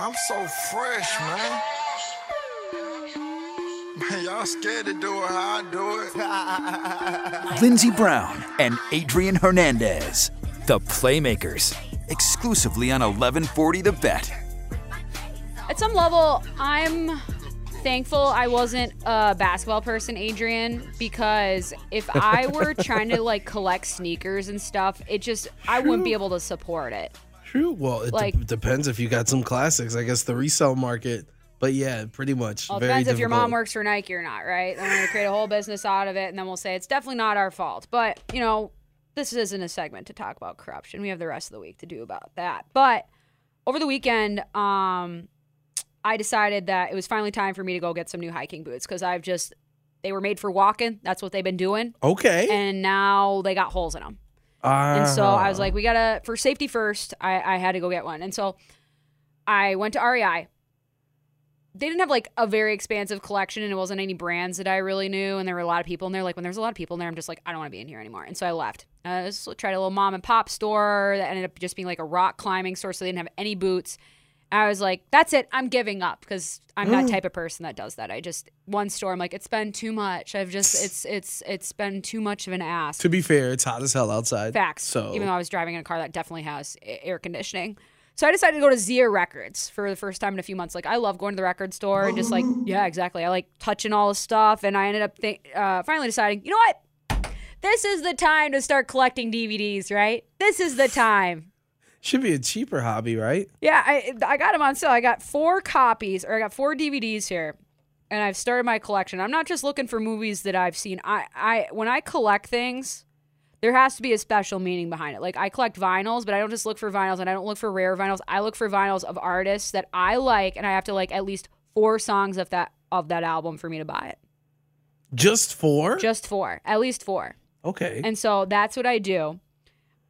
I'm so fresh, man. Man, y'all scared to do it how I do it. Lindsey Brown and Adrian Hernandez, the Playmakers, exclusively on 1140 The Bet. At some level, I'm thankful I wasn't a basketball person, Adrian, because if I were trying to like collect sneakers and stuff, it just I wouldn't be able to support it. True. Well, it depends if you got some classics. I guess the resale market. But yeah, pretty much. Well, it depends if your mom works for Nike or not, right? Then we're going to create a whole business out of it, and then we'll say it's definitely not our fault. But, you know, this isn't a segment to talk about corruption. We have the rest of the week to do about that. But over the weekend, I decided that it was finally time for me to go get some new hiking boots because I've just, they were made for walking. That's what they've been doing. Okay. And now they got holes in them. And so I was like, we got to, for safety first, I had to go get one. And so I went to REI. They didn't have, like, a very expansive collection, and it wasn't any brands that I really knew, and there were a lot of people in there. Like, when there's a lot of people in there, I'm just like, I don't want to be in here anymore. And so I left. I just tried a little mom-and-pop store that ended up just being, like, a rock climbing store, so they didn't have any boots. And I was like, that's it. I'm giving up because I'm that type of person that does that. I just – one store, I'm like, it's been too much. I've just – it's been too much of an ass. To be fair, it's hot as hell outside. Facts. So. Even though I was driving in a car that definitely has air conditioning. So I decided to go to Zia Records for the first time in a few months. Like, I love going to the record store and just like, yeah, exactly. I like touching all the stuff. And I ended up finally deciding, you know what? This is the time to start collecting DVDs, right? This is the time. Should be a cheaper hobby, right? Yeah, I got them on sale. I got four DVDs here. And I've started my collection. I'm not just looking for movies that I've seen. When I collect things... there has to be a special meaning behind it. Like, I collect vinyls, but I don't just look for vinyls, and I don't look for rare vinyls. I look for vinyls of artists that I like, and I have to like at least 4 songs of that album for me to buy it. Just 4? Just 4. At least 4. Okay. And so that's what I do.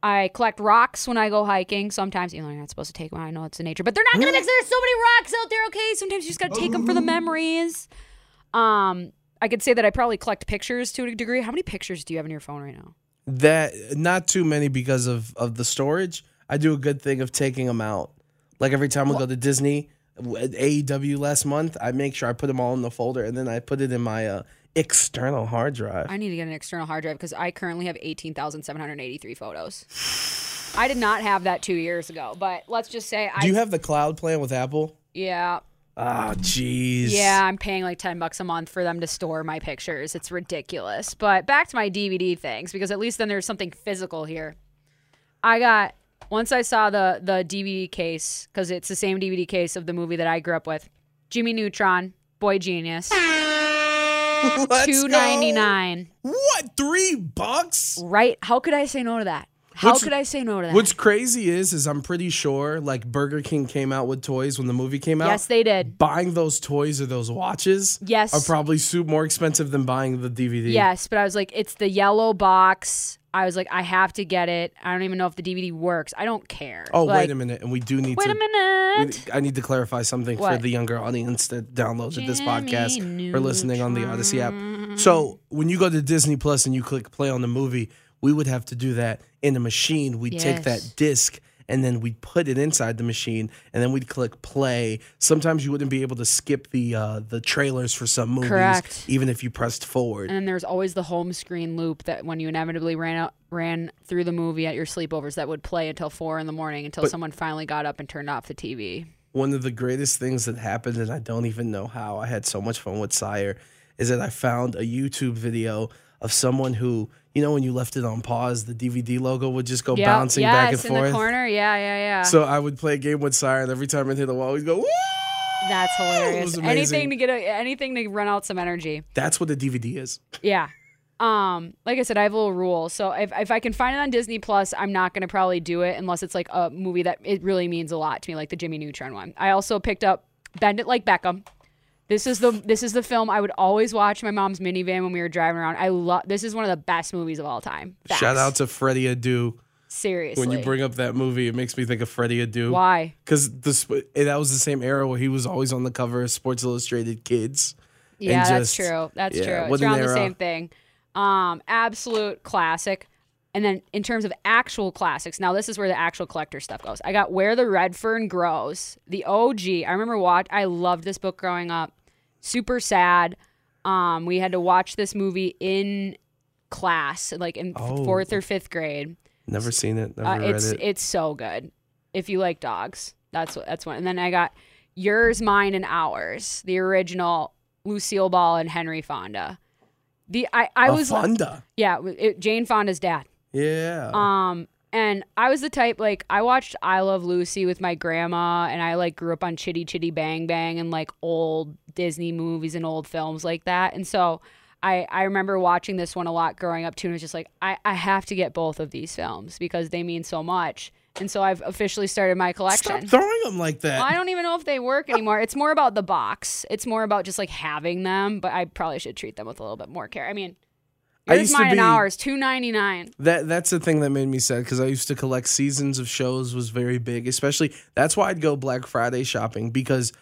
I collect rocks when I go hiking. Sometimes, you know, you're not supposed to take them. I know it's in nature, but they're not going to mix. There's so many rocks out there, okay? Sometimes you just got to take them for the memories. I could say that I probably collect pictures to a degree. How many pictures do you have in your phone right now? That not too many because of the storage. I do a good thing of taking them out. Like every time we go to Disney, AEW last month, I make sure I put them all in the folder, and then I put it in my external hard drive. I need to get an external hard drive because I currently have 18,783 photos. I did not have that 2 years ago, but let's just say I... Do you have the cloud plan with Apple? Yeah. Oh, jeez. Yeah, I'm paying like $10 a month for them to store my pictures. It's ridiculous. But back to my DVD things, because at least then there's something physical here. I got, once I saw the DVD case, because it's the same DVD case of the movie that I grew up with, Jimmy Neutron, Boy Genius. $2.99. What, $3? Right. How could I say no to that? Could I say no to that? What's crazy is I'm pretty sure like Burger King came out with toys when the movie came out. Yes, they did. Buying those toys or those watches are probably more expensive than buying the DVD. Yes, but I was like, it's the yellow box. I was like, I have to get it. I don't even know if the DVD works. I don't care. Oh, like, wait a minute. And we do need I need to clarify something for the younger audience that downloads this podcast or listening on the Odyssey app. So when you go to Disney Plus and you click play on the movie, we would have to do that in a machine. We'd take that disc and then we'd put it inside the machine and then we'd click play. Sometimes you wouldn't be able to skip the trailers for some movies, even if you pressed forward. And then there's always the home screen loop that when you inevitably ran through the movie at your sleepovers that would play until 4 a.m. until someone finally got up and turned off the TV. One of the greatest things that happened, and I don't even know how, I had so much fun with Sire, is that I found a YouTube video of someone who, you know, when you left it on pause, the DVD logo would just go bouncing back and forth. Yeah, in the corner. Yeah. So I would play a game with Siren. Every time I'd hit the wall, we'd go, woo! That's hilarious. Anything to run out some energy. That's what a DVD is. Yeah. Like I said, I have a little rule. So if I can find it on Disney Plus, I'm not going to probably do it unless it's like a movie that it really means a lot to me, like the Jimmy Neutron one. I also picked up Bend It Like Beckham. This is the film I would always watch in my mom's minivan when we were driving around. This is one of the best movies of all time. Facts. Shout out to Freddie Adu. Seriously. When you bring up that movie, it makes me think of Freddie Adu. Why? Because that was the same era where he was always on the cover of Sports Illustrated Kids. Yeah, that's true. That's true. It's around the same thing. Absolute classic. And then in terms of actual classics, now this is where the actual collector stuff goes. I got Where the Red Fern Grows, the OG. I remember I loved this book growing up. Super sad. We had to watch this movie in class, like in fourth or fifth grade. Never seen it. Never read it. It's so good. If you like dogs, that's one. And then I got Yours, Mine, and Ours, the original Lucille Ball and Henry Fonda. Jane Fonda's dad. Yeah. And I was the type, like, I watched I Love Lucy with my grandma, and I, like, grew up on Chitty Chitty Bang Bang and, like, old Disney movies and old films like that. And so I remember watching this one a lot growing up, too, and it was just like, I have to get both of these films because they mean so much. And so I've officially started my collection. Stop throwing them like that. Well, I don't even know if they work anymore. It's more about the box. It's more about just, like, having them, but I probably should treat them with a little bit more care. I mean... Yours, Mine, and Ours, $2.99. That's the thing that made me sad, because I used to collect seasons of shows. Was very big, especially. That's why I'd go Black Friday shopping, because,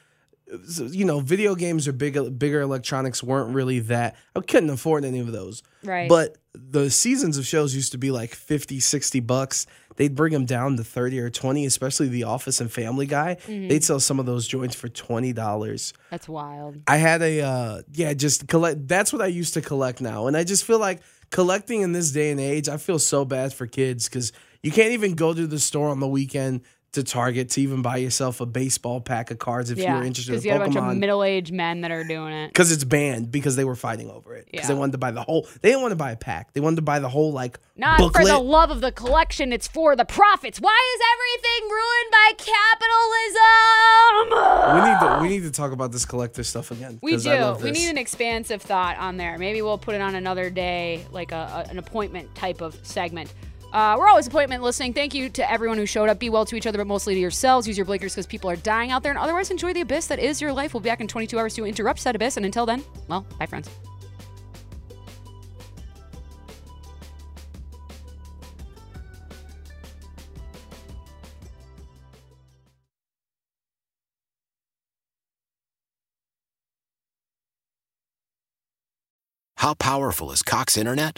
you know, video games or bigger electronics weren't really that. I couldn't afford any of those. Right. But the seasons of shows used to be like $50, $60. They'd bring them down to 30 or 20, especially The Office and Family Guy. Mm-hmm. They'd sell some of those joints for $20. That's wild. I had a, just collect. That's what I used to collect now. And I just feel like collecting in this day and age, I feel so bad for kids, because you can't even go to the store on the weekend to Target to even buy yourself a baseball pack of cards if you're interested in Pokemon. Because you have a bunch of middle-aged men that are doing it. Because it's banned, because they were fighting over it. Because they wanted to buy the whole... They didn't want to buy a pack. They wanted to buy the whole, like, not booklet. For the love of the collection. It's for the profits. Why is everything ruined by capitalism? We need to talk about this collector stuff again. We do. We need an expansive thought on there. Maybe we'll put it on another day, like an appointment type of segment. We're always appointment listening. Thank you to everyone who showed up. Be well to each other, but mostly to yourselves. Use your blinkers because people are dying out there. And otherwise, enjoy the abyss that is your life. We'll be back in 22 hours to interrupt that abyss. And until then, well, bye, friends. How powerful is Cox Internet?